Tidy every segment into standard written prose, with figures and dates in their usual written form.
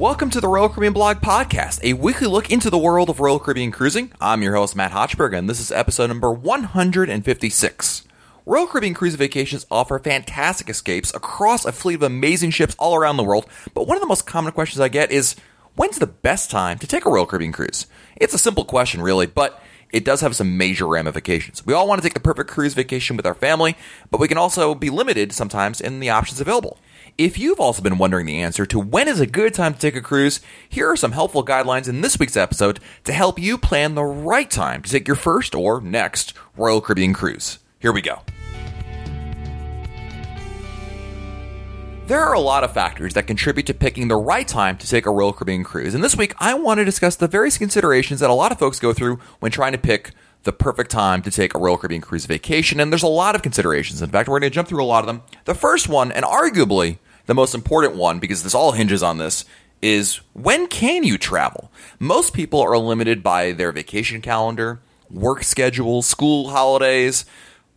Welcome to the Royal Caribbean Blog Podcast, a weekly look into the world of Royal Caribbean cruising. I'm your host, Matt Hochberg, and this is episode number 156. Royal Caribbean cruise vacations offer fantastic escapes across a fleet of amazing ships all around the world, but one of the most common questions I get is, when's the best time to take a Royal Caribbean cruise? It's a simple question, really, but it does have some major ramifications. We all want to take the perfect cruise vacation with our family, but we can also be limited sometimes in the options available. If you've also been wondering the answer to when is a good time to take a cruise, here are some helpful guidelines in this week's episode to help you plan the right time to take your first or next Royal Caribbean cruise. Here we go. There are a lot of factors that contribute to picking the right time to take a Royal Caribbean cruise, and this week I want to discuss the various considerations that a lot of folks go through when trying to pick the perfect time to take a Royal Caribbean cruise vacation, and there's a lot of considerations. In fact, we're going to jump through a lot of them. The first one, and arguably the most important one, because this all hinges on this, is when can you travel? Most people are limited by their vacation calendar, work schedules, school holidays,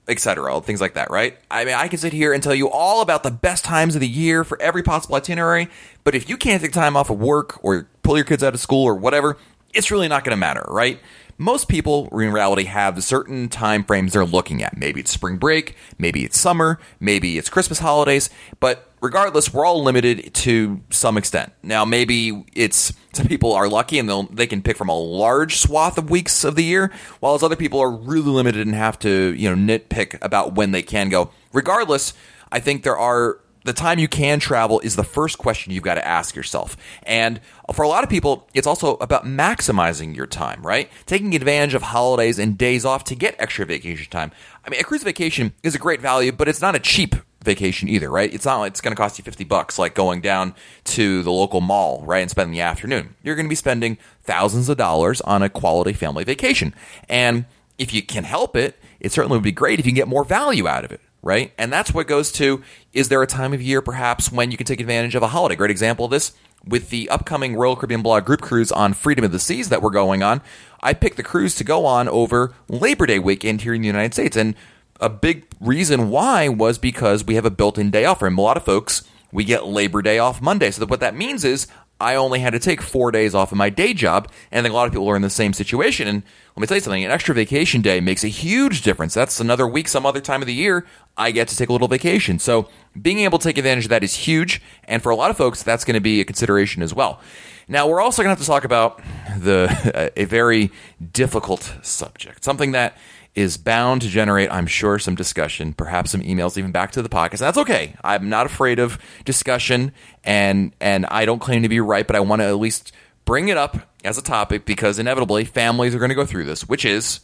etc., things like that, right? I mean, I can sit here and tell you all about the best times of the year for every possible itinerary, but if you can't take time off of work or pull your kids out of school or whatever, it's really not going to matter, right? Most people, in reality, have certain time frames they're looking at. Maybe it's spring break, maybe it's summer, maybe it's Christmas holidays, but regardless, we're all limited to some extent. Now, maybe it's some people are lucky and they can pick from a large swath of weeks of the year, while other people are really limited and have to, nitpick about when they can go. Regardless, I think the time you can travel is the first question you've got to ask yourself. And for a lot of people, it's also about maximizing your time, right? Taking advantage of holidays and days off to get extra vacation time. I mean, a cruise vacation is a great value, but it's not a cheap vacation either, right? It's not like it's going to cost you $50 like going down to the local mall, right, and spending the afternoon. You're going to be spending thousands of dollars on a quality family vacation. And if you can help it, it certainly would be great if you can get more value out of it, right? And that's what goes to, is there a time of year perhaps when you can take advantage of a holiday? Great example of this with the upcoming Royal Caribbean Blog group cruise on Freedom of the Seas that we're going on. I picked the cruise to go on over Labor Day weekend here in the United States. And a big reason why was because we have a built-in day off. And a lot of folks, we get Labor Day off Monday. So what that means is I only had to take 4 days off of my day job, and I think a lot of people are in the same situation. And let me tell you something, an extra vacation day makes a huge difference. That's another week, some other time of the year, I get to take a little vacation. So being able to take advantage of that is huge, and for a lot of folks, that's going to be a consideration as well. Now, we're also going to have to talk about a very difficult subject, something that is bound to generate, I'm sure, some discussion, perhaps some emails even back to the podcast. That's okay. I'm not afraid of discussion, and I don't claim to be right, but I want to at least bring it up as a topic because inevitably families are going to go through this, which is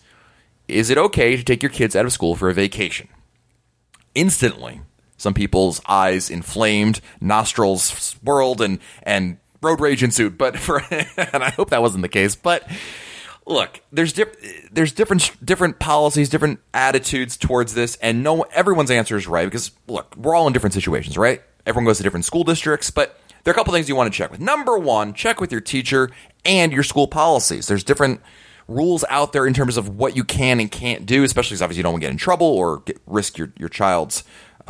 it okay to take your kids out of school for a vacation? Instantly, some people's eyes inflamed, nostrils swirled, and road rage ensued. But and I hope that wasn't the case, but look, there's different policies, different attitudes towards this, and everyone's answer is right because, look, we're all in different situations, right? Everyone goes to different school districts, but there are a couple things you want to check with. Number one, check with your teacher and your school policies. There's different rules out there in terms of what you can and can't do, especially because obviously you don't want to get in trouble or risk your child's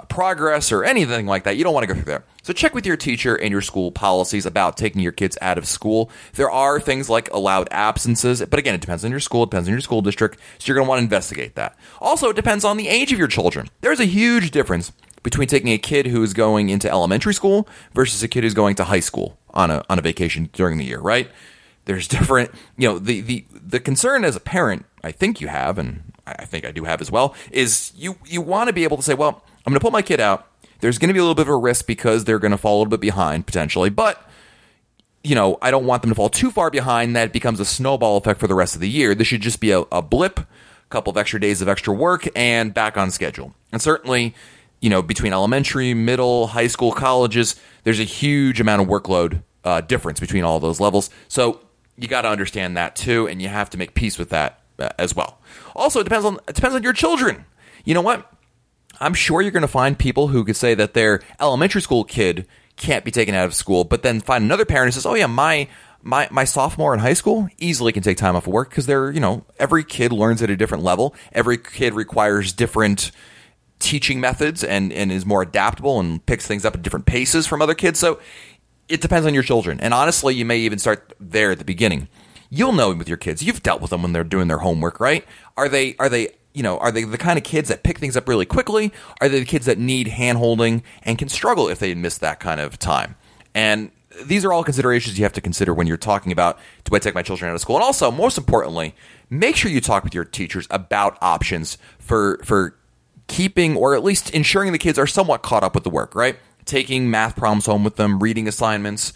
progress or anything like that. You don't want to go through there. So check with your teacher and your school policies about taking your kids out of school. There are things like allowed absences, but again, it depends on your school, it depends on your school district, so you're going to want to investigate that. Also, it depends on the age of your children. There's a huge difference between taking a kid who is going into elementary school versus a kid who's going to high school on a vacation during the year, right? There's different, the concern as a parent, I think you have, and I think I do have as well, is you want to be able to say, well, I'm going to pull my kid out. There's going to be a little bit of a risk because they're going to fall a little bit behind potentially. But, I don't want them to fall too far behind that it becomes a snowball effect for the rest of the year. This should just be a blip, a couple of extra days of extra work and back on schedule. And certainly, between elementary, middle, high school, colleges, there's a huge amount of workload difference between all those levels. So you got to understand that too. And you have to make peace with that as well. Also, it depends on your children. You know what? I'm sure you're going to find people who could say that their elementary school kid can't be taken out of school, but then find another parent who says, oh yeah, my sophomore in high school easily can take time off of work because they're, every kid learns at a different level. Every kid requires different teaching methods and is more adaptable and picks things up at different paces from other kids. So it depends on your children. And honestly, you may even start there at the beginning. You'll know with your kids. You've dealt with them when they're doing their homework, right? Are they you know, are they the kind of kids that pick things up really quickly? Are they the kids that need hand-holding and can struggle if they miss that kind of time? And these are all considerations you have to consider when you're talking about, do I take my children out of school? And also, most importantly, make sure you talk with your teachers about options for keeping or at least ensuring the kids are somewhat caught up with the work, right? Taking math problems home with them, reading assignments,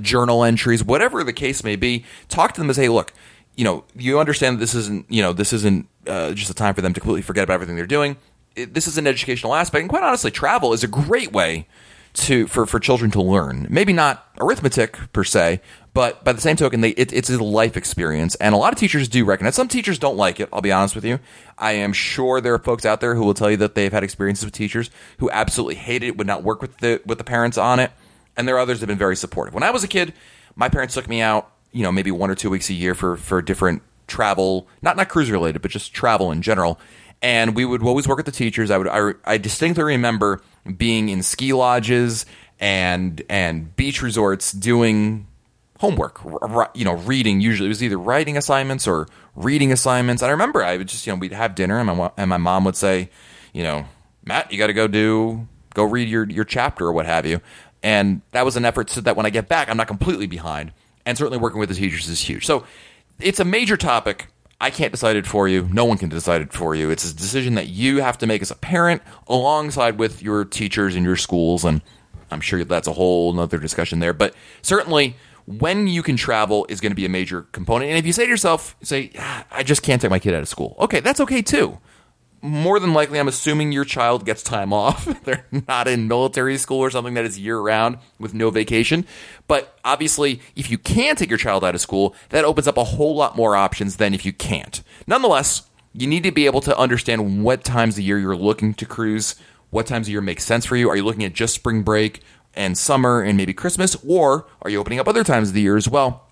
journal entries, whatever the case may be. Talk to them and say, look, you know, you understand that this isn't just a time for them to completely forget about everything they're doing. This is an educational aspect, and quite honestly, travel is a great way for children to learn. Maybe not arithmetic per se, but by the same token, it's a life experience, and a lot of teachers do recognize. Some teachers don't like it, I'll be honest with you. I am sure there are folks out there who will tell you that they've had experiences with teachers who absolutely hated it, would not work with the parents on it, and there are others that have been very supportive. When I was a kid, my parents took me out, you know, maybe 1 or 2 weeks a year for different travel, not cruise related, but just travel in general. And we would always work with the teachers. I distinctly remember being in ski lodges and beach resorts doing homework, you know, reading. Usually it was either writing assignments or reading assignments. And I remember I would just, you know, we'd have dinner and my mom would say, you know, Matt, you got to go read your chapter or what have you. And that was an effort so that when I get back, I'm not completely behind. And certainly working with the teachers is huge. So it's a major topic. I can't decide it for you. No one can decide it for you. It's a decision that you have to make as a parent alongside with your teachers and your schools. And I'm sure that's a whole other discussion there. But certainly when you can travel is going to be a major component. And if you say to yourself, I just can't take my kid out of school. Okay, that's okay too. More than likely, I'm assuming your child gets time off. They're not in military school or something that is year-round with no vacation. But obviously, if you can take your child out of school, that opens up a whole lot more options than if you can't. Nonetheless, you need to be able to understand what times of year you're looking to cruise, what times of year make sense for you. Are you looking at just spring break and summer and maybe Christmas, or are you opening up other times of the year as well?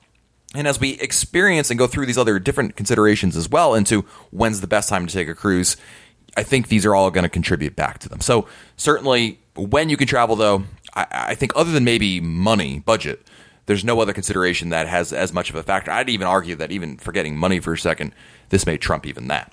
And as we experience and go through these other different considerations as well into when's the best time to take a cruise, I think these are all going to contribute back to them. So certainly when you can travel, though, I think other than maybe money, budget, there's no other consideration that has as much of a factor. I'd even argue that even forgetting money for a second, this may trump even that.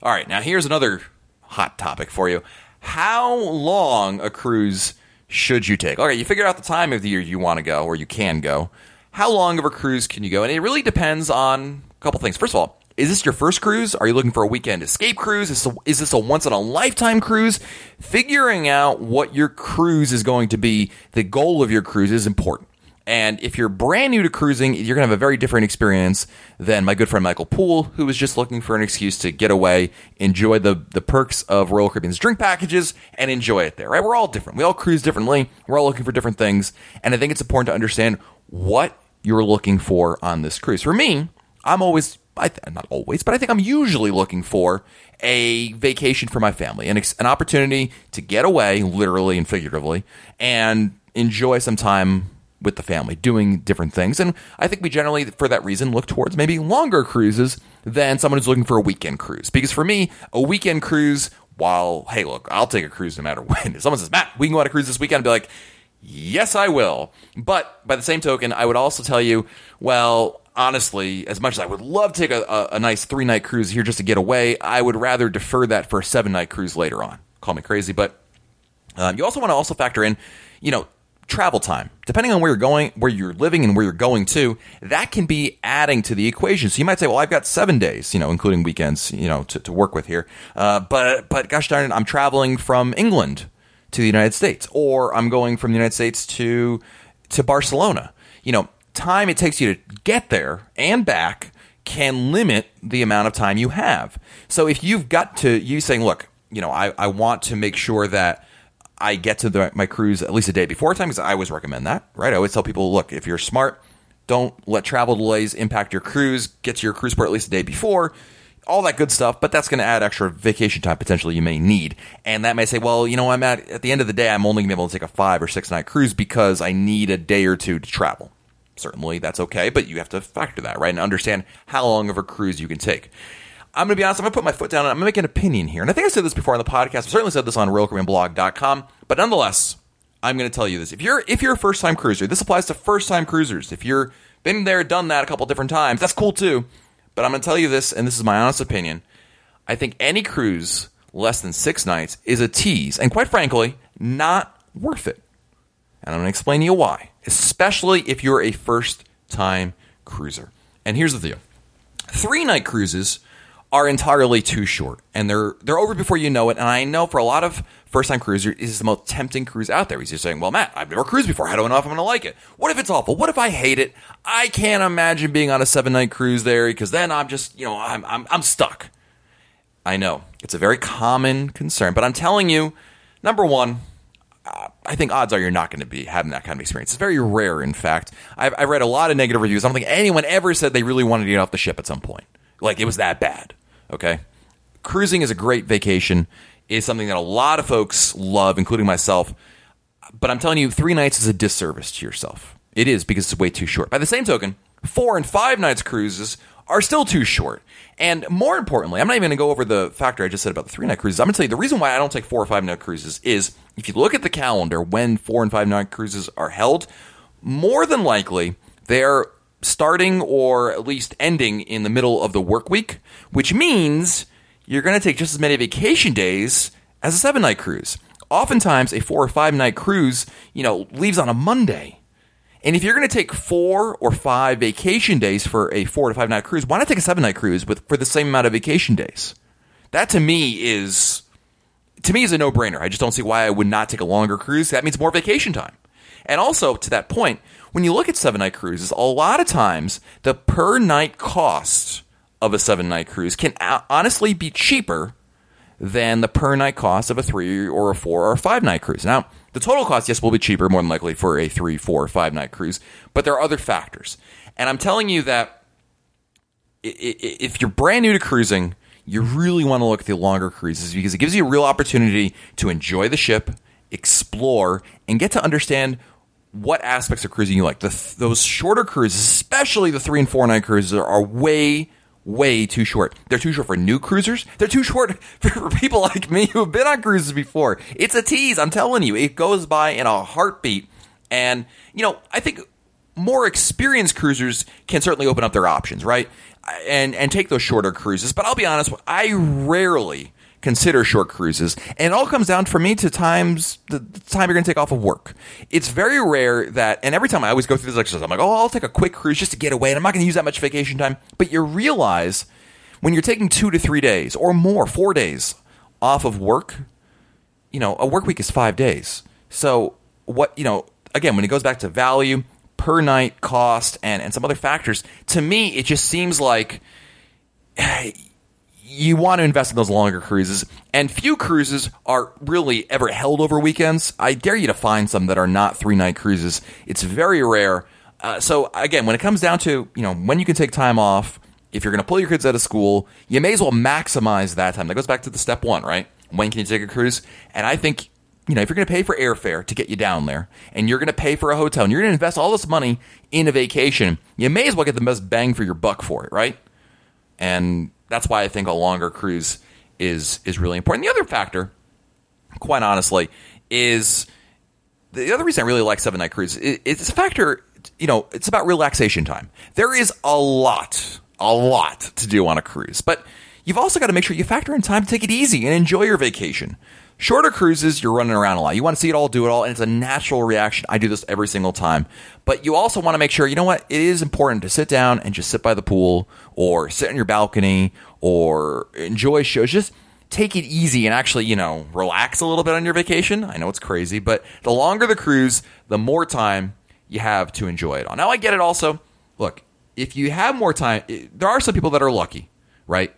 All right, now here's another hot topic for you. How long a cruise should you take? All right, you figured out the time of the year you want to go or you can go. How long of a cruise can you go? And it really depends on a couple things. First of all, is this your first cruise? Are you looking for a weekend escape cruise? Is this a once-in-a-lifetime cruise? Figuring out what your cruise is going to be, the goal of your cruise, is important. And if you're brand new to cruising, you're going to have a very different experience than my good friend Michael Poole, who was just looking for an excuse to get away, enjoy the perks of Royal Caribbean's drink packages, and enjoy it there, right? We're all different. We all cruise differently. We're all looking for different things. And I think it's important to understand what you're looking for on this cruise. For me, I'm always... not always, but I think I'm usually looking for a vacation for my family, an opportunity to get away, literally and figuratively, and enjoy some time with the family, doing different things. And I think we generally, for that reason, look towards maybe longer cruises than someone who's looking for a weekend cruise. Because for me, a weekend cruise, while, hey, look, I'll take a cruise no matter when. If someone says, Matt, we can go on a cruise this weekend, I'd be like, yes, I will. But by the same token, I would also tell you, well... honestly, as much as I would love to take a nice 3-night cruise here just to get away, I would rather defer that for a 7-night cruise later on. Call me crazy, but you also want to factor in, you know, travel time. Depending on where you're going, where you're living, and where you're going to, that can be adding to the equation. So you might say, well, I've got 7 days, you know, including weekends, you know, to work with here. But gosh darn it, I'm traveling from England to the United States, or I'm going from the United States to Barcelona, you know. Time it takes you to get there and back can limit the amount of time you have. So if you've got to, you saying, look, you know, I want to make sure that I get to my cruise at least a day before time, because I always recommend that, right? I always tell people, look, if you're smart, don't let travel delays impact your cruise. Get to your cruise port at least a day before, all that good stuff. But that's going to add extra vacation time potentially you may need. And that may say, well, you know, I'm at the end of the day, I'm only going to be able to take a 5 or 6-night cruise because I need a day or two to travel. Certainly, that's okay, but you have to factor that, right, and understand how long of a cruise you can take. I'm going to be honest, I'm going to put my foot down, and I'm going to make an opinion here. And I think I said this before on the podcast. I've certainly said this on RoyalCaribbeanBlog.com, but nonetheless, I'm going to tell you this. If you're a first-time cruiser, this applies to first-time cruisers. If you're been there, done that a couple different times, that's cool too. But I'm going to tell you this, and this is my honest opinion. I think any cruise less than 6 nights is a tease, and quite frankly, not worth it. And I'm going to explain to you why, especially if you're a first-time cruiser. And here's the deal. 3-night cruises are entirely too short, and they're over before you know it. And I know for a lot of first-time cruisers, it is the most tempting cruise out there. He's just saying, well, Matt, I've never cruised before. How do I know if I'm going to like it? What if it's awful? What if I hate it? I can't imagine being on a 7-night cruise there, because then I'm just, you know, I'm stuck. I know. It's a very common concern, but I'm telling you, number one, I think odds are you're not going to be having that kind of experience. It's very rare, in fact. I've read a lot of negative reviews. I don't think anyone ever said they really wanted to get off the ship at some point. Like, it was that bad, okay? Cruising is a great vacation. It's something that a lot of folks love, including myself. But I'm telling you, 3 nights is a disservice to yourself. It is, because it's way too short. By the same token, 4 and 5 nights cruises are still too short. And more importantly, I'm not even going to go over the factor I just said about the 3-night cruises. I'm going to tell you the reason why I don't take 4 or 5-night cruises is if you look at the calendar when 4 and 5-night cruises are held, more than likely they're starting or at least ending in the middle of the work week, which means you're going to take just as many vacation days as a 7-night cruise. Oftentimes, a 4 or 5-night cruise, you know, leaves on a Monday. And if you're going to take 4 or 5 vacation days for a 4 to 5 night cruise, why not take a 7-night cruise for the same amount of vacation days? That to me is a no-brainer. I just don't see why I would not take a longer cruise. That means more vacation time. And also, to that point, when you look at 7-night cruises, a lot of times the per-night cost of a 7-night cruise can honestly be cheaper than the per-night cost of a 3 or a 4 or a 5-night cruise. Now, the total cost, yes, will be cheaper, more than likely, for a 3, 4, or 5-night cruise. But there are other factors. And I'm telling you that if you're brand new to cruising, you really want to look at the longer cruises because it gives you a real opportunity to enjoy the ship, explore, and get to understand what aspects of cruising you like. Those shorter cruises, especially the 3 and 4-night cruises, are way too short. They're too short for new cruisers. They're too short for people like me who have been on cruises before. It's a tease. I'm telling you, it goes by in a heartbeat. And, you know, I think more experienced cruisers can certainly open up their options, right? And take those shorter cruises. But I'll be honest, I rarely consider short cruises. And it all comes down for me to the time you're going to take off of work. It's very rare that, and every time I always go through this exercise, I'm like, oh, I'll take a quick cruise just to get away, and I'm not going to use that much vacation time. But you realize when you're taking 2 to 3 days or more, 4 days off of work, you know, a work week is 5 days. So what, you know, again, when it goes back to value, per night cost, and some other factors, to me, it just seems like you want to invest in those longer cruises, and few cruises are really ever held over weekends. I dare you to find some that are not 3-night cruises. It's very rare. So again, when it comes down to, you know, when you can take time off, if you're going to pull your kids out of school, you may as well maximize that time. That goes back to the step one, right? When can you take a cruise? And I think, you know, if you're going to pay for airfare to get you down there, and you're going to pay for a hotel, and you're going to invest all this money in a vacation, you may as well get the best bang for your buck for it, right? And that's why I think a longer cruise is really important. The other factor, quite honestly, is the other reason I really like 7-night cruise. It's a factor, you know, it's about relaxation time. There is a lot to do on a cruise, but you've also got to make sure you factor in time to take it easy and enjoy your vacation. Shorter cruises, you're running around a lot. You want to see it all, do it all, and it's a natural reaction. I do this every single time. But you also want to make sure, you know what, it is important to sit down and just sit by the pool or sit on your balcony or enjoy shows. Just take it easy and actually, you know, relax a little bit on your vacation. I know it's crazy, but the longer the cruise, the more time you have to enjoy it on. Now, I get it also. Look, if you have more time, there are some people that are lucky, right?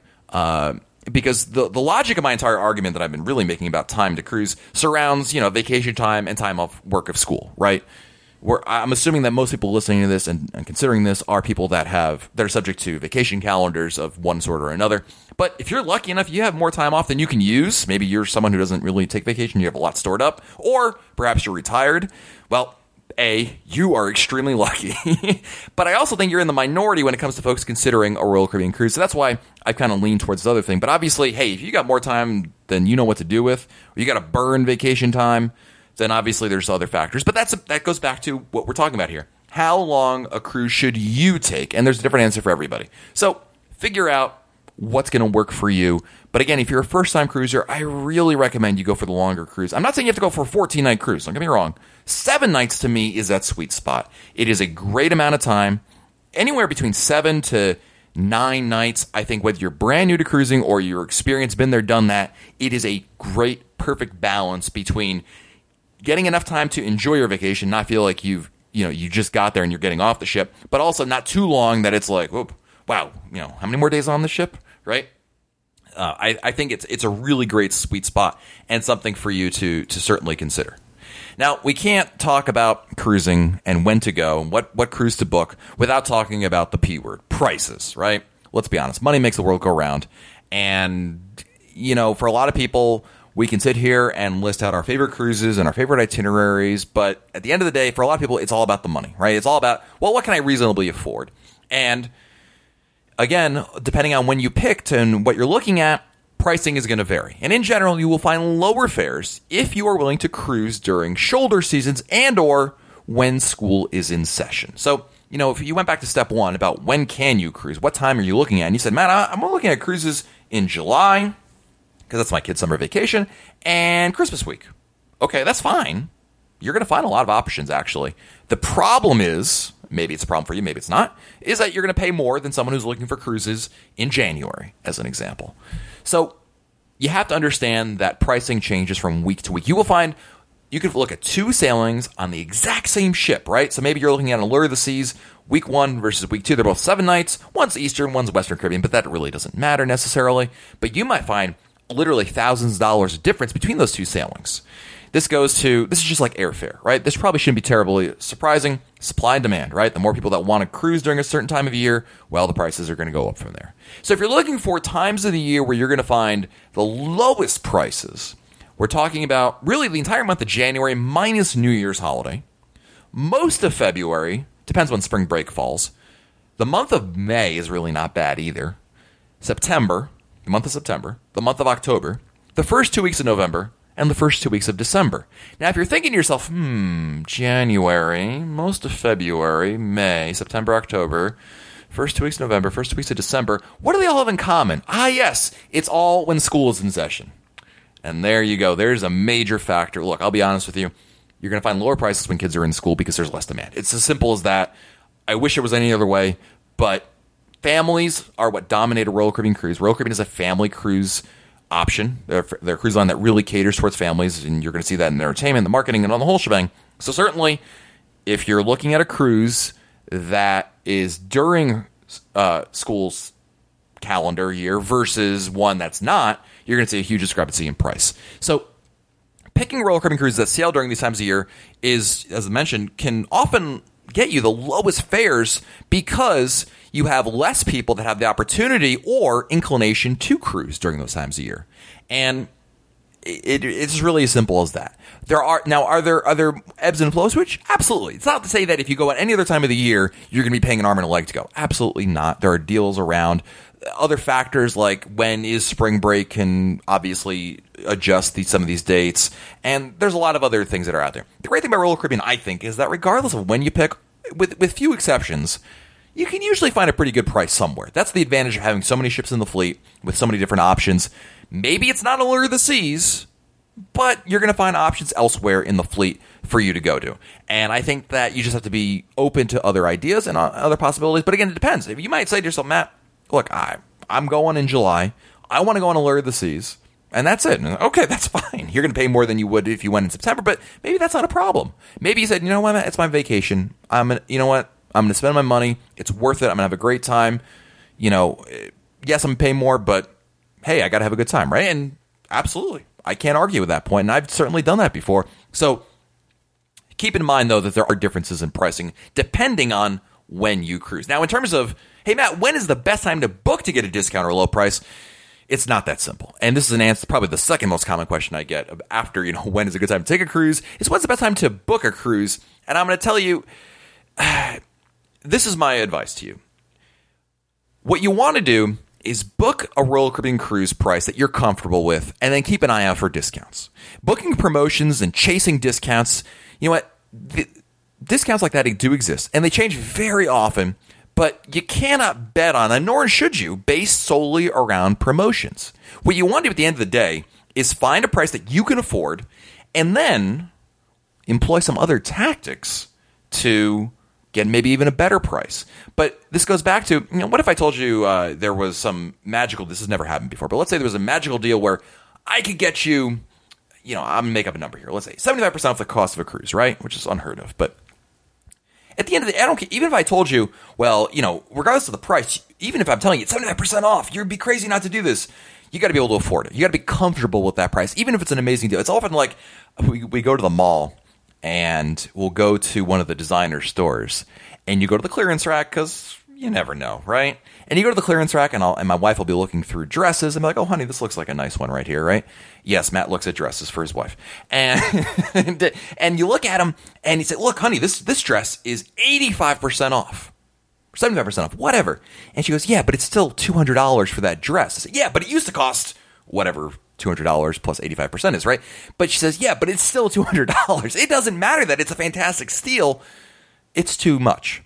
Because the logic of my entire argument that I've been really making about time to cruise surrounds, you know, vacation time and time off work of school, right? I'm assuming that most people listening to this and considering this are people that are subject to vacation calendars of one sort or another. But if you're lucky enough, you have more time off than you can use. Maybe you're someone who doesn't really take vacation. You have a lot stored up, or perhaps you're retired. Well, A, you are extremely lucky. But I also think you're in the minority when it comes to folks considering a Royal Caribbean cruise. So that's why I kind of lean towards this other thing. But obviously, hey, if you got more time than you know what to do with, or you got to burn vacation time then obviously there's other factors. But that goes back to what we're talking about here. How long a cruise should you take? And there's a different answer for everybody. So figure out what's going to work for you. But again, if you're a first-time cruiser, I really recommend you go for the longer cruise. I'm not saying you have to go for a 14-night cruise. Don't get me wrong. 7 nights to me is that sweet spot. It is a great amount of time. Anywhere between 7 to 9 nights, I think whether you're brand new to cruising or you're experienced, been there, done that, it is a great, perfect balance between getting enough time to enjoy your vacation, not feel like you just got there and you're getting off the ship, but also not too long that it's like, whoop, wow, how many more days on the ship, right? I think it's a really great sweet spot and something for you to certainly consider. Now, we can't talk about cruising and when to go and what cruise to book without talking about the P word, prices, right? Let's be honest. Money makes the world go round. And, for a lot of people, we can sit here and list out our favorite cruises and our favorite itineraries. But at the end of the day, for a lot of people, it's all about the money, right? It's all about, well, what can I reasonably afford? And again, depending on when you picked and what you're looking at, pricing is going to vary. And in general, you will find lower fares if you are willing to cruise during shoulder seasons and or when school is in session. So, if you went back to step one about when can you cruise, what time are you looking at? And you said, Matt, I'm looking at cruises in July because that's my kid's summer vacation and Christmas week. Okay, that's fine. You're going to find a lot of options, actually. The problem is, maybe it's a problem for you, maybe it's not, is that you're going to pay more than someone who's looking for cruises in January, as an example. So you have to understand that pricing changes from week to week. You will find you could look at 2 sailings on the exact same ship, right? So maybe you're looking at Allure of the Seas, week 1 versus week 2. They're both 7 nights. One's Eastern, one's Western Caribbean, but that really doesn't matter necessarily. But you might find literally thousands of dollars of difference between those 2 sailings. This is just like airfare, right? This probably shouldn't be terribly surprising. Supply and demand, right? The more people that want to cruise during a certain time of year, well, the prices are going to go up from there. So if you're looking for times of the year where you're going to find the lowest prices, we're talking about really the entire month of January minus New Year's holiday, most of February, depends when spring break falls. The month of May is really not bad either. The month of September, the month of October, the first 2 weeks of November, and the first 2 weeks of December. Now, if you're thinking to yourself, January, most of February, May, September, October, first 2 weeks of November, first 2 weeks of December, what do they all have in common? Ah, yes, it's all when school is in session. And there you go. There's a major factor. Look, I'll be honest with you. You're going to find lower prices when kids are in school because there's less demand. It's as simple as that. I wish it was any other way, but families are what dominate a Royal Caribbean cruise. Royal Caribbean is a family cruise option. They're a cruise line that really caters towards families, and you're going to see that in the entertainment, the marketing, and on the whole shebang. So certainly, if you're looking at a cruise that is during school's calendar year versus one that's not, you're going to see a huge discrepancy in price. So picking Royal Caribbean cruises that sail during these times of year is, as I mentioned, can often get you the lowest fares because you have less people that have the opportunity or inclination to cruise during those times of year. And it's really as simple as that. Are there other ebbs and flows, which absolutely. It's not to say that if you go at any other time of the year, you're going to be paying an arm and a leg to go. Absolutely not. There are deals around. Other factors like when is spring break can obviously adjust some of these dates. And there's a lot of other things that are out there. The great thing about Royal Caribbean, I think, is that regardless of when you pick, with few exceptions, you can usually find a pretty good price somewhere. That's the advantage of having so many ships in the fleet with so many different options. Maybe it's not Allure of the Seas, but you're going to find options elsewhere in the fleet for you to go to. And I think that you just have to be open to other ideas and other possibilities. But again, it depends. If you might say to yourself, Matt, look, I'm going in July. I want to go on Allure of the Seas, and that's it. And, okay, that's fine. You're going to pay more than you would if you went in September, but maybe that's not a problem. Maybe you said, you know what, it's my vacation. I'm going to spend my money. It's worth it. I'm going to have a great time. Yes, I'm going to pay more, but hey, I got to have a good time, right? And absolutely, I can't argue with that point, and I've certainly done that before. So keep in mind, though, that there are differences in pricing depending on when you cruise. Now, in terms of, hey, Matt, when is the best time to book to get a discount or a low price? It's not that simple. And this is an answer, probably the second most common question I get after, when is a good time to take a cruise? Is when's the best time to book a cruise? And I'm going to tell you, this is my advice to you. What you want to do is book a Royal Caribbean cruise price that you're comfortable with, and then keep an eye out for discounts. Booking promotions and chasing discounts, you know what? Discounts like that do exist, and they change very often, but you cannot bet on them, nor should you, based solely around promotions. What you want to do at the end of the day is find a price that you can afford, and then employ some other tactics to get maybe even a better price. But this goes back to, you know, what if I told you there was some magical, this has never happened before, but let's say there was a magical deal where I could get you, you know, I'm going to make up a number here. Let's say 75% off the cost of a cruise, right? Which is unheard of. But at the end of the day, I don't care. Even if I told you, well, you know, regardless of the price, even if I'm telling you it's 75% off, you'd be crazy not to do this. You got to be able to afford it. You got to be comfortable with that price, even if it's an amazing deal. It's often like we go to the mall, and we'll go to one of the designer stores, and you go to the clearance rack because you never know, right? And you go to the clearance rack, and my wife will be looking through dresses and be like, oh, honey, this looks like a nice one right here, right? Yes, Matt looks at dresses for his wife. And and you look at them, and you say, look, honey, this dress is 85% off, 75% off, whatever. And she goes, yeah, but it's still $200 for that dress. I said, yeah, but it used to cost whatever $200 plus 85% is, right? But she says, yeah, but it's still $200. It doesn't matter that it's a fantastic steal. It's too much.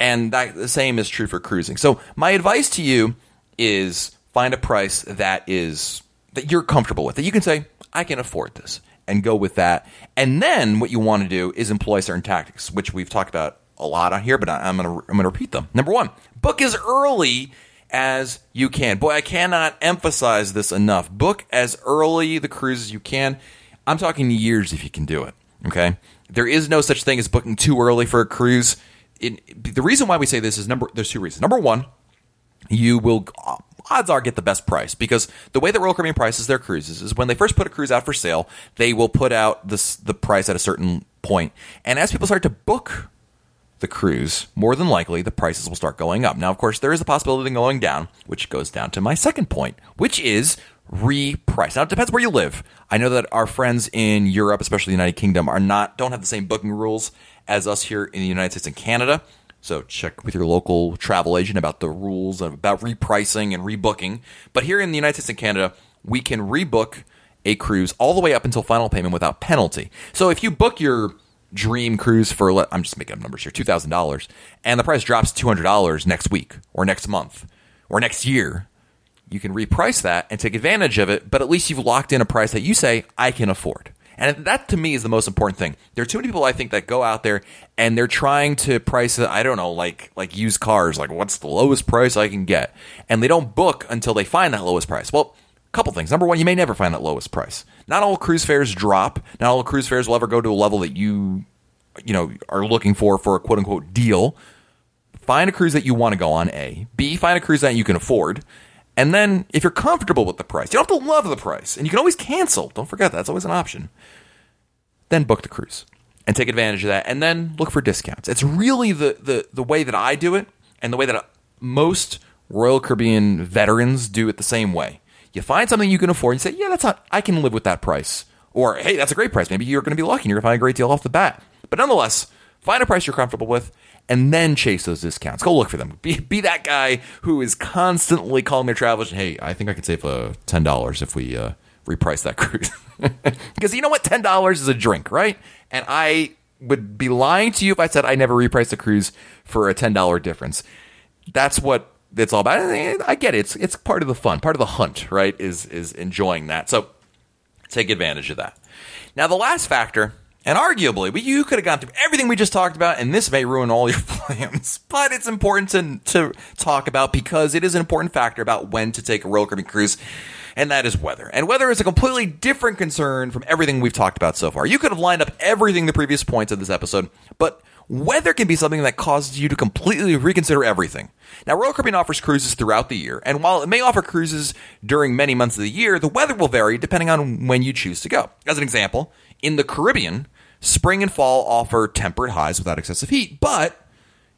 And the same is true for cruising. So my advice to you is find a price that you're comfortable with, that you can say, I can afford this, and go with that. And then what you want to do is employ certain tactics, which we've talked about a lot on here, but I'm going to repeat them. Number one, book as early as you can. Boy, I cannot emphasize this enough. Book as early the cruise as you can. I'm talking years if you can do it, okay? There is no such thing as booking too early for a cruise. The reason why we say this is there's two reasons. Number one, you will odds are get the best price, because the way that Royal Caribbean prices their cruises is when they first put a cruise out for sale, they will put out the price at a certain point. And as people start to book the cruise, more than likely the prices will start going up. Now, of course, there is a possibility of going down, which goes down to my second point, which is reprice. Now, it depends where you live. I know that our friends in Europe, especially the United Kingdom, don't have the same booking rules as us here in the United States and Canada. So check with your local travel agent about the rules about repricing and rebooking. But here in the United States and Canada, we can rebook a cruise all the way up until final payment without penalty. So if you book your dream cruise for, I'm just making up numbers here, $2,000, and the price drops $200 next week or next month or next year, you can reprice that and take advantage of it, but at least you've locked in a price that you say, I can afford. And that, to me, is the most important thing. There are too many people, I think, that go out there and they're trying to price, I don't know, like used cars, like what's the lowest price I can get? And they don't book until they find that lowest price. Well, couple things. Number one, you may never find that lowest price. Not all cruise fares drop. Not all cruise fares will ever go to a level that you know, are looking for a quote-unquote deal. Find a cruise that you want to go on, A. B, find a cruise that you can afford. And then if you're comfortable with the price, you don't have to love the price, and you can always cancel. Don't forget that. That's always an option. Then book the cruise and take advantage of that, and then look for discounts. It's really the way that I do it, and the way that most Royal Caribbean veterans do it the same way. You find something you can afford and say, yeah, I can live with that price. Or, hey, that's a great price. Maybe you're going to be lucky and you're going to find a great deal off the bat. But nonetheless, find a price you're comfortable with and then chase those discounts. Go look for them. Be that guy who is constantly calling their travelers, hey, I think I could save $10 if we reprice that cruise. Because you know what? $10 is a drink, right? And I would be lying to you if I said I never repriced a cruise for a $10 difference. That's what it's all about. I get it. It's part of the fun, part of the hunt, right, is enjoying that. So take advantage of that. Now, the last factor, and arguably, you could have gone through everything we just talked about, and this may ruin all your plans, but it's important to talk about because it is an important factor about when to take a Royal Caribbean cruise, and that is weather. And weather is a completely different concern from everything we've talked about so far. You could have lined up everything the previous points of this episode, but weather can be something that causes you to completely reconsider everything. Now, Royal Caribbean offers cruises throughout the year, and while it may offer cruises during many months of the year, the weather will vary depending on when you choose to go. As an example, in the Caribbean, spring and fall offer temperate highs without excessive heat, but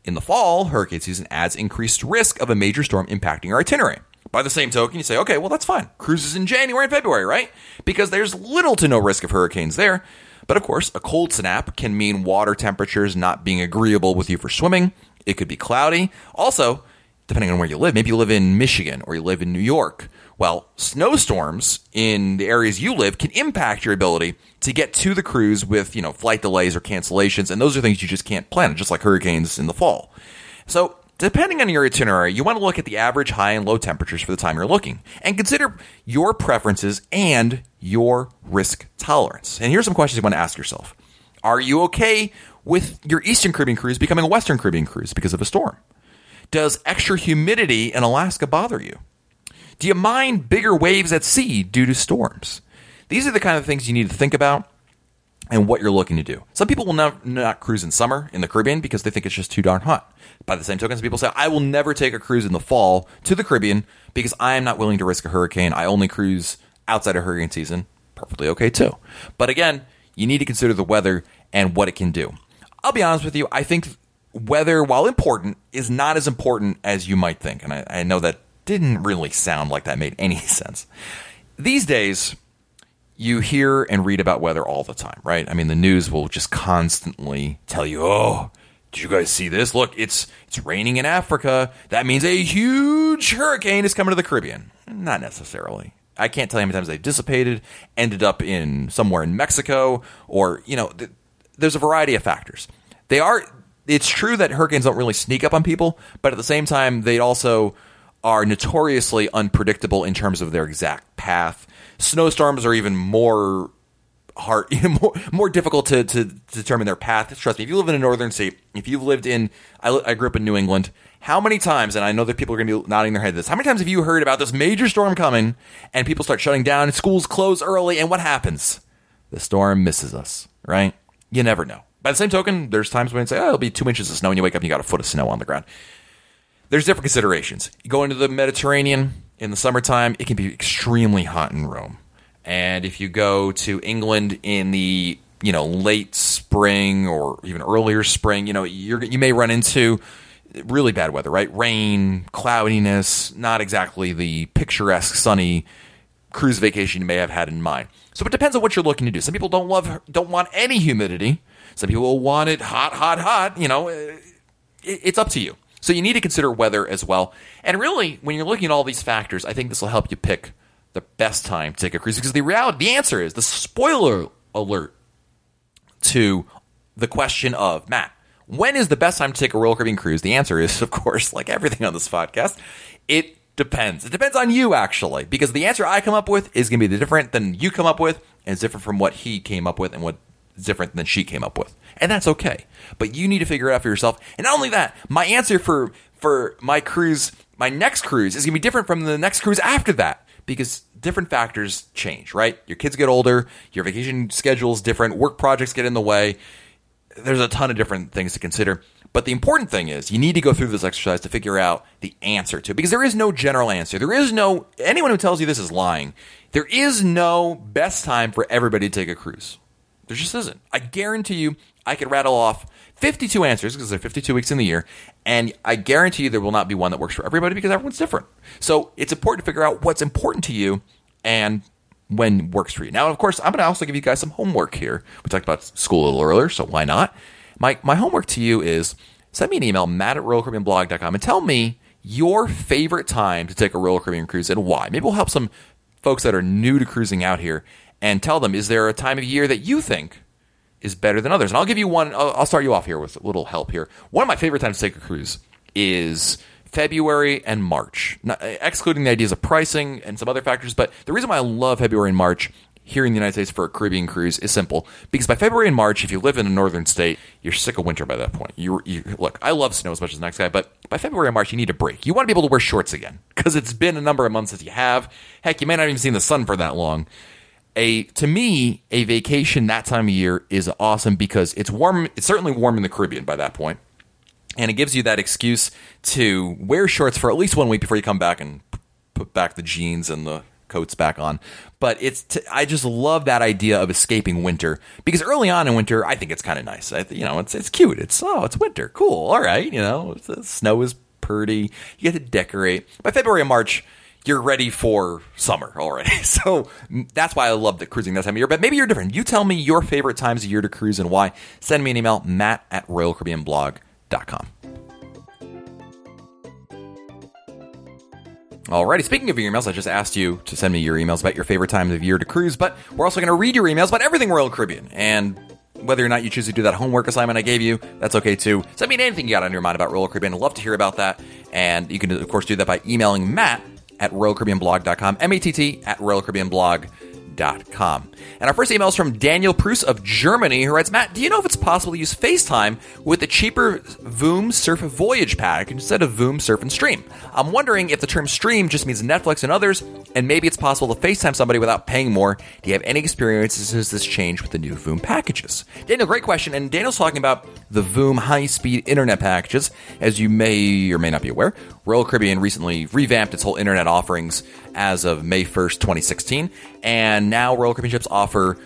in the fall, hurricane season adds increased risk of a major storm impacting your itinerary. By the same token, you say, okay, well, that's fine. Cruises in January and February, right? Because there's little to no risk of hurricanes there. But of course, a cold snap can mean water temperatures not being agreeable with you for swimming. It could be cloudy. Also, depending on where you live, maybe you live in Michigan or you live in New York. Well, snowstorms in the areas you live can impact your ability to get to the cruise with, you know, flight delays or cancellations, and those are things you just can't plan, just like hurricanes in the fall. So depending on your itinerary, you want to look at the average high and low temperatures for the time you're looking, and consider your preferences and your risk tolerance. And here's some questions you want to ask yourself. Are you okay with your Eastern Caribbean cruise becoming a Western Caribbean cruise because of a storm? Does extra humidity in Alaska bother you? Do you mind bigger waves at sea due to storms? These are the kind of things you need to think about and what you're looking to do. Some people will not cruise in summer in the Caribbean because they think it's just too darn hot. By the same token, some people say, I will never take a cruise in the fall to the Caribbean because I am not willing to risk a hurricane. I only cruise outside of hurricane season. Perfectly okay too. But again, you need to consider the weather and what it can do. I'll be honest with you. I think weather, while important, is not as important as you might think. And I know that didn't really sound like that made any sense. These days, you hear and read about weather all the time, right? I mean, the news will just constantly tell you, oh, did you guys see this? Look, it's raining in Africa. That means a huge hurricane is coming to the Caribbean. Not necessarily. I can't tell you how many times they dissipated, ended up in somewhere in Mexico, or, you know, there's a variety of factors. It's true that hurricanes don't really sneak up on people, but at the same time, they also are notoriously unpredictable in terms of their exact path. Snowstorms are even more hard, more difficult to determine their path. Trust me, if you live in a northern state, if you've lived in, I grew up in New England, how many times, and I know that people are going to be nodding their head at this, how many times have you heard about this major storm coming and people start shutting down, schools close early, and what happens? The storm misses us, right? You never know. By the same token, there's times when you say, oh, it'll be 2 inches of snow, and you wake up and you got a foot of snow on the ground. There's different considerations. You go into the Mediterranean in the summertime, it can be extremely hot in Rome. And if you go to England in the, you know, late spring or even earlier spring, you know, you may run into really bad weather, right? Rain, cloudiness, not exactly the picturesque sunny cruise vacation you may have had in mind. So it depends on what you're looking to do. Some people don't want any humidity. Some people want it hot, you know, it's up to you. So you need to consider weather as well. And really, when you're looking at all these factors, I think this will help you pick the best time to take a cruise. Because the answer is, the spoiler alert to the question of, Matt, when is the best time to take a Royal Caribbean cruise? The answer is, of course, like everything on this podcast, it depends. It depends on you, actually. Because the answer I come up with is going to be different than you come up with. And it's different from what he came up with and what different than she came up with. And that's okay. But you need to figure it out for yourself. And not only that, my answer for my cruise, my next cruise, is going to be different from the next cruise after that, because different factors change, right? Your kids get older, your vacation schedule is different, work projects get in the way. There's a ton of different things to consider. But the important thing is you need to go through this exercise to figure out the answer to it, because there is no general answer. There is no – anyone who tells you this is lying. There is no best time for everybody to take a cruise. There just isn't. I guarantee you I could rattle off 52 answers, because there are 52 weeks in the year, and I guarantee you there will not be one that works for everybody, because everyone's different. So it's important to figure out what's important to you and when works for you. Now, of course, I'm going to also give you guys some homework here. We talked about school a little earlier, so why not? My homework to you is send me an email, matt@royalcaribbeanblog.com, and tell me your favorite time to take a Royal Caribbean cruise and why. Maybe we'll help some folks that are new to cruising out here and tell them, is there a time of year that you think is better than others? And I'll give you one. I'll start you off here with a little help here. One of my favorite times to take a cruise is February and March, not excluding the ideas of pricing and some other factors. But the reason why I love February and March here in the United States for a Caribbean cruise is simple. Because by February and March, if you live in a northern state, you're sick of winter by that point. Look, I love snow as much as the next guy, but by February and March, you need a break. You want to be able to wear shorts again, because it's been a number of months since you have. Heck, you may not even seen the sun for that long. To me, a vacation that time of year is awesome, because it's warm. It's certainly warm in the Caribbean by that point, and it gives you that excuse to wear shorts for at least 1 week before you come back and put back the jeans and the coats back on. But I just love that idea of escaping winter, because early on in winter, I think it's kind of nice. It's cute. It's winter, cool, all right. You know, the snow is pretty. You get to decorate. By February and March, you're ready for summer already. So that's why I love the cruising that time of year. But maybe you're different. You tell me your favorite times of year to cruise and why. Send me an email, matt@royalcaribbeanblog.com. Alrighty, speaking of your emails, I just asked you to send me your emails about your favorite times of year to cruise, but we're also going to read your emails about everything Royal Caribbean, and whether or not you choose to do that homework assignment I gave you, that's okay too. Send me anything you got on your mind about Royal Caribbean. I'd love to hear about that, and you can, of course, do that by emailing Matt at RoyalCaribbeanBlog.com, M-A-T-T at RoyalCaribbeanBlog.com. And our first email is from Daniel Preuss of Germany, who writes, Matt, do you know if it's possible to use FaceTime with the cheaper Voom Surf Voyage pack instead of Voom Surf and Stream? I'm wondering if the term stream just means Netflix and others, and maybe it's possible to FaceTime somebody without paying more. Do you have any experiences since this change with the new Voom packages? Daniel, great question. And Daniel's talking about the Voom high-speed internet packages. As you may or may not be aware, Royal Caribbean recently revamped its whole internet offerings as of May 1st, 2016. And now Royal Caribbean ships offer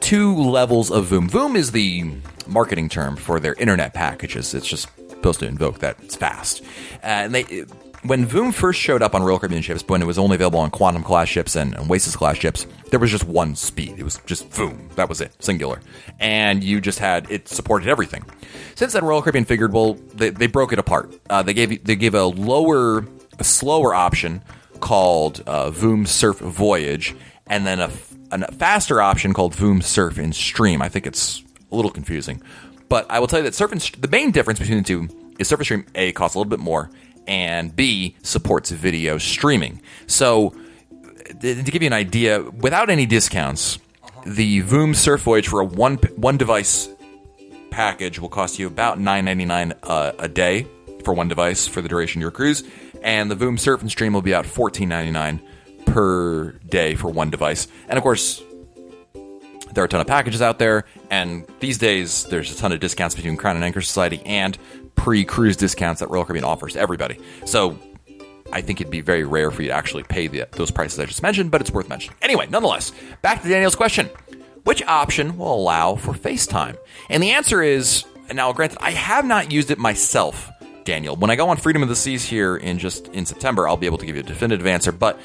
two levels of Voom. Voom is the marketing term for their internet packages. It's just supposed to invoke that it's fast. When Voom first showed up on Royal Caribbean ships, when it was only available on Quantum-class ships and Oasis-class ships, there was just one speed. It was just Voom. That was it. Singular. And you just had... It supported everything. Since then, Royal Caribbean figured, well, they broke it apart. They gave a lower, a slower option called Voom Surf Voyage, and then a faster option called Voom Surf and Stream. I think it's a little confusing. But I will tell you that the main difference between the two is Surf and Stream, A, costs a little bit more, and B, supports video streaming. So to give you an idea, without any discounts, the Voom Surf Voyage for a one device package will cost you about $9.99 a day for one device for the duration of your cruise, and the Voom Surf and Stream will be about $14.99 per day for one device. And of course, there are a ton of packages out there, and these days there's a ton of discounts between Crown and Anchor Society and pre-cruise discounts that Royal Caribbean offers to everybody. So I think it'd be very rare for you to actually pay those prices I just mentioned, but it's worth mentioning. Anyway, nonetheless, back to Daniel's question. Which option will allow for FaceTime? And the answer is, now granted, I have not used it myself, Daniel. When I go on Freedom of the Seas here in September, I'll be able to give you a definitive answer, but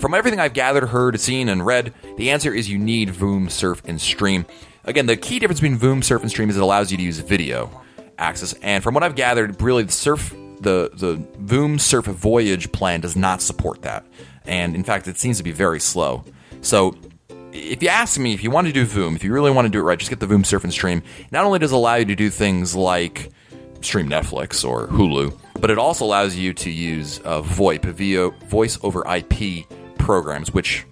from everything I've gathered, heard, seen, and read, the answer is you need Voom Surf and Stream. Again, the key difference between Voom Surf and Stream is it allows you to use video access, and from what I've gathered, really the Voom Surf Voyage plan does not support that, and in fact, it seems to be very slow. So, if you ask me, if you want to do Voom, if you really want to do it right, just get the Voom Surf and Stream. Not only does it allow you to do things like stream Netflix or Hulu, but it also allows you to use VoIP, voice over IP programs, which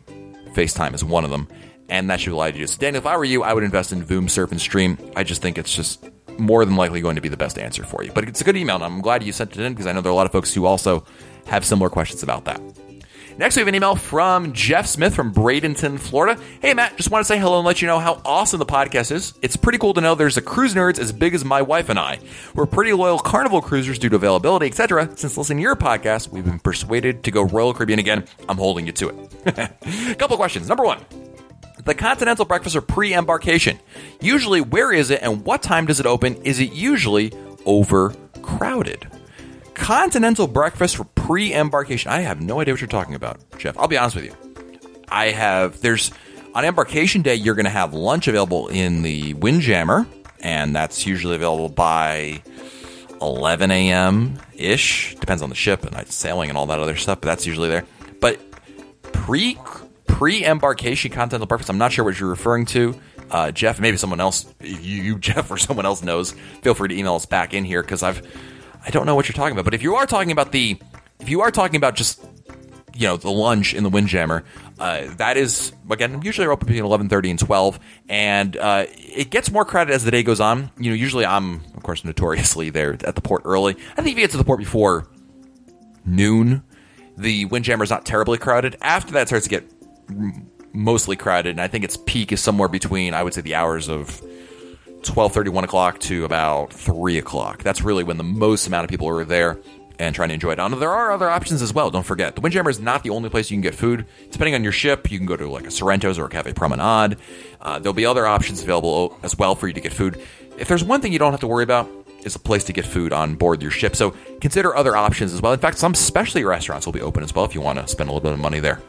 FaceTime is one of them, and that should allow you to do. So, Daniel, if I were you, I would invest in Voom Surf and Stream. I just think it's just more than likely going to be the best answer for you. But it's a good email, and I'm glad you sent it in because I know there are a lot of folks who also have similar questions about that. Next, we have an email from Jeff Smith from Bradenton, Florida. Hey, Matt, just want to say hello and let you know how awesome the podcast is. It's pretty cool to know there's a cruise nerds as big as my wife and I. We're pretty loyal Carnival cruisers due to availability, etc. Since listening to your podcast, we've been persuaded to go Royal Caribbean again. I'm holding you to it. Couple questions. Number one, the continental breakfast or pre-embarkation. Usually, where is it and what time does it open? Is it usually overcrowded? Continental breakfast for pre-embarkation. I have no idea what you're talking about, Jeff. I'll be honest with you. On embarkation day, you're going to have lunch available in the Windjammer, and that's usually available by 11 a.m.-ish. Depends on the ship and sailing and all that other stuff, but that's usually there. But pre-embarkation continental breakfast, I'm not sure what you're referring to. Jeff, maybe someone else, you Jeff, or someone else knows. Feel free to email us back in here because I don't know what you're talking about, but if you are talking about just, you know, the lunch in the Windjammer, that is, again, usually we're open between 11:30 and 12, and it gets more crowded as the day goes on. You know, usually I'm, of course, notoriously there at the port early. I think if you get to the port before noon, the Windjammer's not terribly crowded. After that, it starts to get mostly crowded, and I think its peak is somewhere between, I would say, the hours of 12:30, 1 o'clock to about 3 o'clock. That's really when the most amount of people are there and trying to enjoy it. Now, there are other options as well. Don't forget, the Windjammer is not the only place you can get food. Depending on your ship, you can go to like a Sorrento's or a Cafe Promenade. There'll be other options available as well for you to get food. If there's one thing you don't have to worry about, it's a place to get food on board your ship. So consider other options as well. In fact, some specialty restaurants will be open as well if you want to spend a little bit of money there.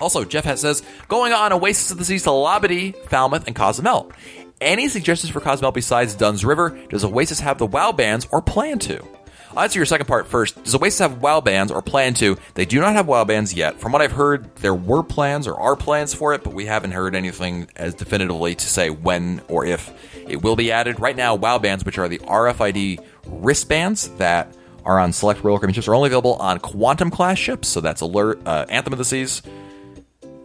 Also, Jeff says, going on Oasis of the Seas to Labadee, Falmouth, and Cozumel. Any suggestions for Cozumel besides Dunn's River? Does Oasis have the WoW bands or plan to? I'll answer your second part first. Does Oasis have WoW bans or plan to? They do not have WoW bans yet. From what I've heard, there were plans or are plans for it, but we haven't heard anything as definitively to say when or if it will be added. Right now, WoW bans, which are the RFID wristbands that are on select Royal Caribbean ships, are only available on Quantum-class ships, so that's Anthem of the Seas,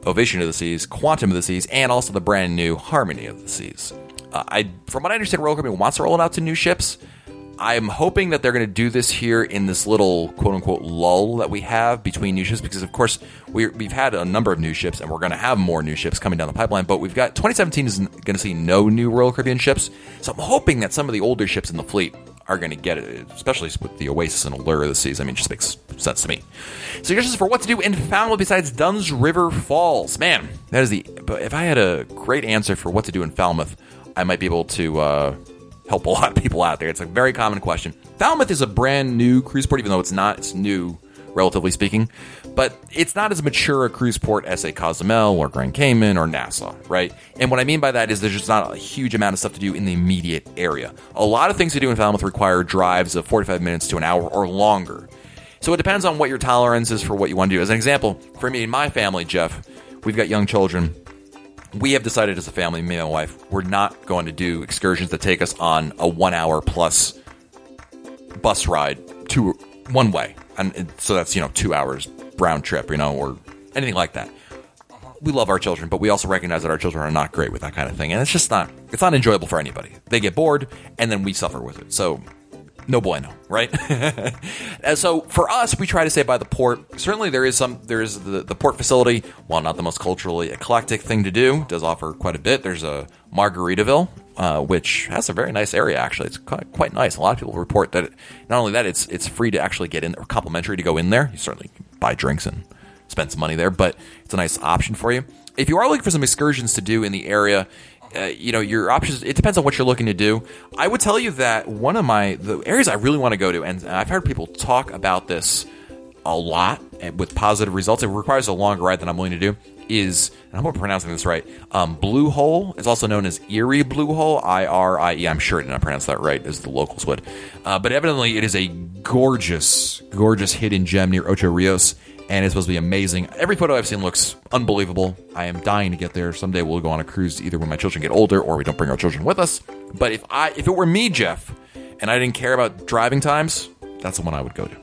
Ovation of the Seas, Quantum of the Seas, and also the brand new Harmony of the Seas. From what I understand, Royal Caribbean wants to roll it out to new ships. I'm hoping that they're going to do this here in this little quote-unquote lull that we have between new ships, because, of course, we've had a number of new ships, and we're going to have more new ships coming down the pipeline, but we've got 2017 is going to see no new Royal Caribbean ships, so I'm hoping that some of the older ships in the fleet are going to get it, especially with the Oasis and Allure of the Seas. I mean, it just makes sense to me. Suggestions for what to do in Falmouth besides Dunn's River Falls. Man, that is the... But if I had a great answer for what to do in Falmouth, I might be able to... help a lot of people out there. It's a very common question. Falmouth is a brand new cruise port, even though it's not. It's new, relatively speaking. But it's not as mature a cruise port as, say, Cozumel or Grand Cayman or Nassau, right? And what I mean by that is there's just not a huge amount of stuff to do in the immediate area. A lot of things to do in Falmouth require drives of 45 minutes to an hour or longer. So it depends on what your tolerance is for what you want to do. As an example, for me and my family, Jeff, we've got young children. We have decided as a family, me and my wife, we're not going to do excursions that take us on a 1 hour plus bus ride to one way. And so that's, 2 hours round trip, or anything like that. We love our children, but we also recognize that our children are not great with that kind of thing. And it's just not enjoyable for anybody. They get bored and then we suffer with it. So no bueno, right? And so for us, we try to stay by the port. Certainly there is the port facility, while not the most culturally eclectic thing to do, does offer quite a bit. There's a Margaritaville, which has a very nice area, actually. It's quite nice. A lot of people report that not only that, it's free to actually get in, or complimentary to go in there. You certainly can buy drinks and spend some money there, but it's a nice option for you. If you are looking for some excursions to do in the area, your options, it depends on what you're looking to do. I would tell you that one of the areas I really want to go to, and I've heard people talk about this a lot and with positive results, it requires a longer ride than I'm willing to do, is, and I hope I'm pronouncing this right, Blue Hole. It's also known as Erie Blue Hole, I-R-I-E. I'm sure I did not pronounce that right, as the locals would. But evidently, it is a gorgeous, gorgeous hidden gem near Ocho Rios, and it's supposed to be amazing. Every photo I've seen looks unbelievable. I am dying to get there. Someday we'll go on a cruise either when my children get older or we don't bring our children with us. But if it were me, Jeff, and I didn't care about driving times, that's the one I would go to.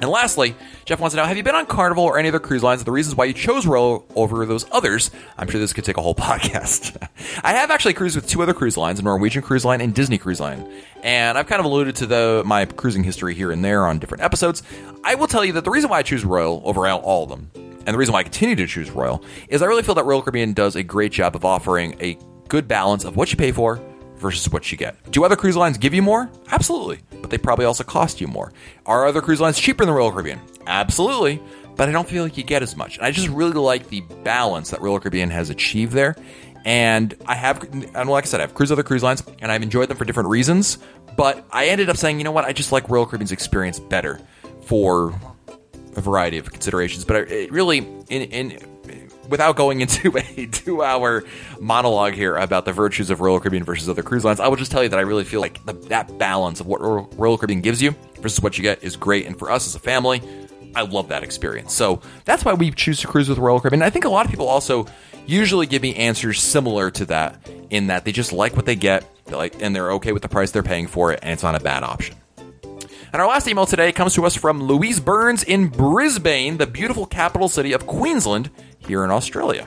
And lastly, Jeff wants to know, have you been on Carnival or any other cruise lines? The reasons why you chose Royal over those others. I'm sure this could take a whole podcast. I have actually cruised with two other cruise lines, a Norwegian cruise line and Disney cruise line. And I've kind of alluded to my cruising history here and there on different episodes. I will tell you that the reason why I choose Royal over all of them, and the reason why I continue to choose Royal, is I really feel that Royal Caribbean does a great job of offering a good balance of what you pay for versus what you get. Do other cruise lines give you more? Absolutely. But they probably also cost you more. Are other cruise lines cheaper than Royal Caribbean? Absolutely. But I don't feel like you get as much. And I just really like the balance that Royal Caribbean has achieved there. And I've cruised other cruise lines, and I've enjoyed them for different reasons. But I ended up saying, you know what? I just like Royal Caribbean's experience better for a variety of considerations. But it really, without going into a 2-hour monologue here about the virtues of Royal Caribbean versus other cruise lines, I will just tell you that I really feel like that balance of what Royal Caribbean gives you versus what you get is great. And for us as a family, I love that experience. So that's why we choose to cruise with Royal Caribbean. I think a lot of people also usually give me answers similar to that, in that they just like what they get, and they're okay with the price they're paying for it, and it's not a bad option. And our last email today comes to us from Louise Burns in Brisbane, the beautiful capital city of Queensland, here in Australia.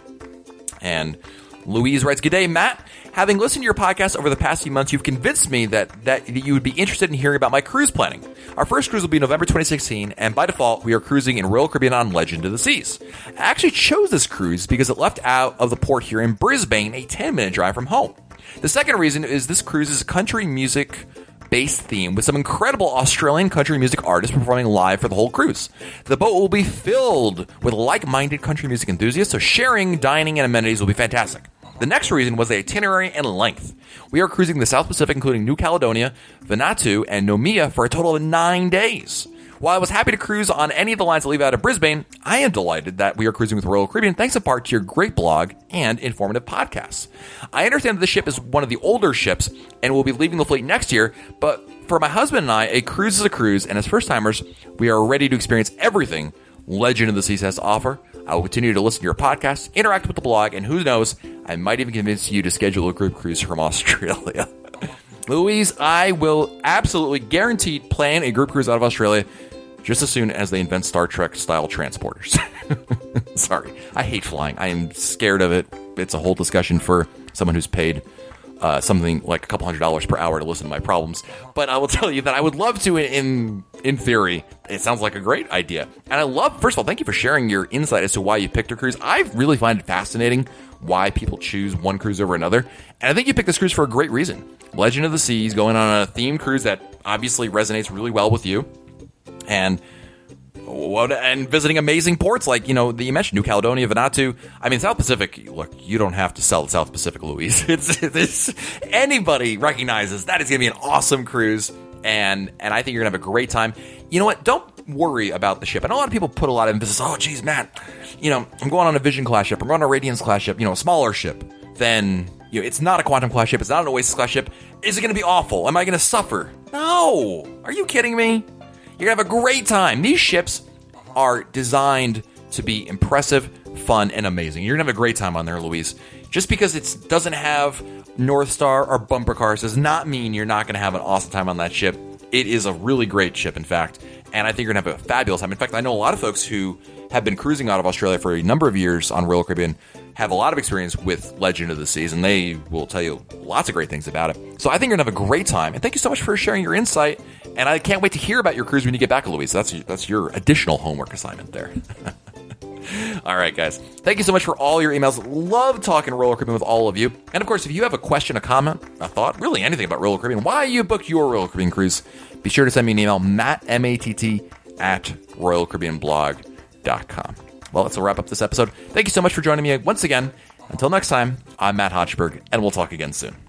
And Louise writes, "G'day, Matt. Having listened to your podcast over the past few months, you've convinced me that you would be interested in hearing about my cruise planning. Our first cruise will be November 2016, and by default, we are cruising in Royal Caribbean on Legend of the Seas. I actually chose this cruise because it left out of the port here in Brisbane, a 10-minute drive from home. The second reason is this cruise is country music based theme with some incredible Australian country music artists performing live for the whole cruise. The boat will be filled with like-minded country music enthusiasts, so sharing, dining, and amenities will be fantastic. The next reason was the itinerary and length. We are cruising the South Pacific, including New Caledonia, Vanuatu, and Nomia for a total of 9 days. While I was happy to cruise on any of the lines that leave out of Brisbane, I am delighted that we are cruising with Royal Caribbean thanks in part to your great blog and informative podcasts. I understand that the ship is one of the older ships and will be leaving the fleet next year, but for my husband and I, a cruise is a cruise, and as first-timers, we are ready to experience everything Legend of the Seas has to offer. I will continue to listen to your podcast, interact with the blog, and who knows, I might even convince you to schedule a group cruise from Australia. Louise, I will absolutely guaranteed plan a group cruise out of Australia just as soon as they invent Star Trek-style transporters. Sorry. I hate flying. I am scared of it. It's a whole discussion for someone who's paid something like a couple $100s per hour to listen to my problems. But I will tell you that I would love to in theory. It sounds like a great idea. And I love, first of all, thank you for sharing your insight as to why you picked a cruise. I really find it fascinating why people choose one cruise over another. And I think you picked this cruise for a great reason. Legend of the Seas, going on a themed cruise that obviously resonates really well with you. And visiting amazing ports like, that you mentioned, New Caledonia, Vanuatu. I mean, South Pacific, look, you don't have to sell the South Pacific, Louise. Anybody recognizes that is going to be an awesome cruise, and I think you're going to have a great time. You know what? Don't worry about the ship. I know a lot of people put a lot of emphasis, oh, geez, Matt, I'm going on a Vision-class ship. I'm going on a Radiance-class ship, a smaller ship. Then, it's not a Quantum-class ship. It's not an Oasis-class ship. Is it going to be awful? Am I going to suffer? No! Are you kidding me? You're going to have a great time. These ships are designed to be impressive, fun, and amazing. You're going to have a great time on there, Louise. Just because it doesn't have North Star or bumper cars does not mean you're not going to have an awesome time on that ship. It is a really great ship, in fact. And I think you're going to have a fabulous time. In fact, I know a lot of folks who have been cruising out of Australia for a number of years on Royal Caribbean have a lot of experience with Legend of the Seas, and they will tell you lots of great things about it. So I think you're going to have a great time. And thank you so much for sharing your insight. And I can't wait to hear about your cruise when you get back, Louise. That's your additional homework assignment there. All right, guys. Thank you so much for all your emails. Love talking Royal Caribbean with all of you. And, of course, if you have a question, a comment, a thought, really anything about Royal Caribbean, why you booked your Royal Caribbean cruise, be sure to send me an email, matt@royalcaribbeanblog.com. Well, that's a wrap up this episode. Thank you so much for joining me once again. Until next time, I'm Matt Hochberg, and we'll talk again soon.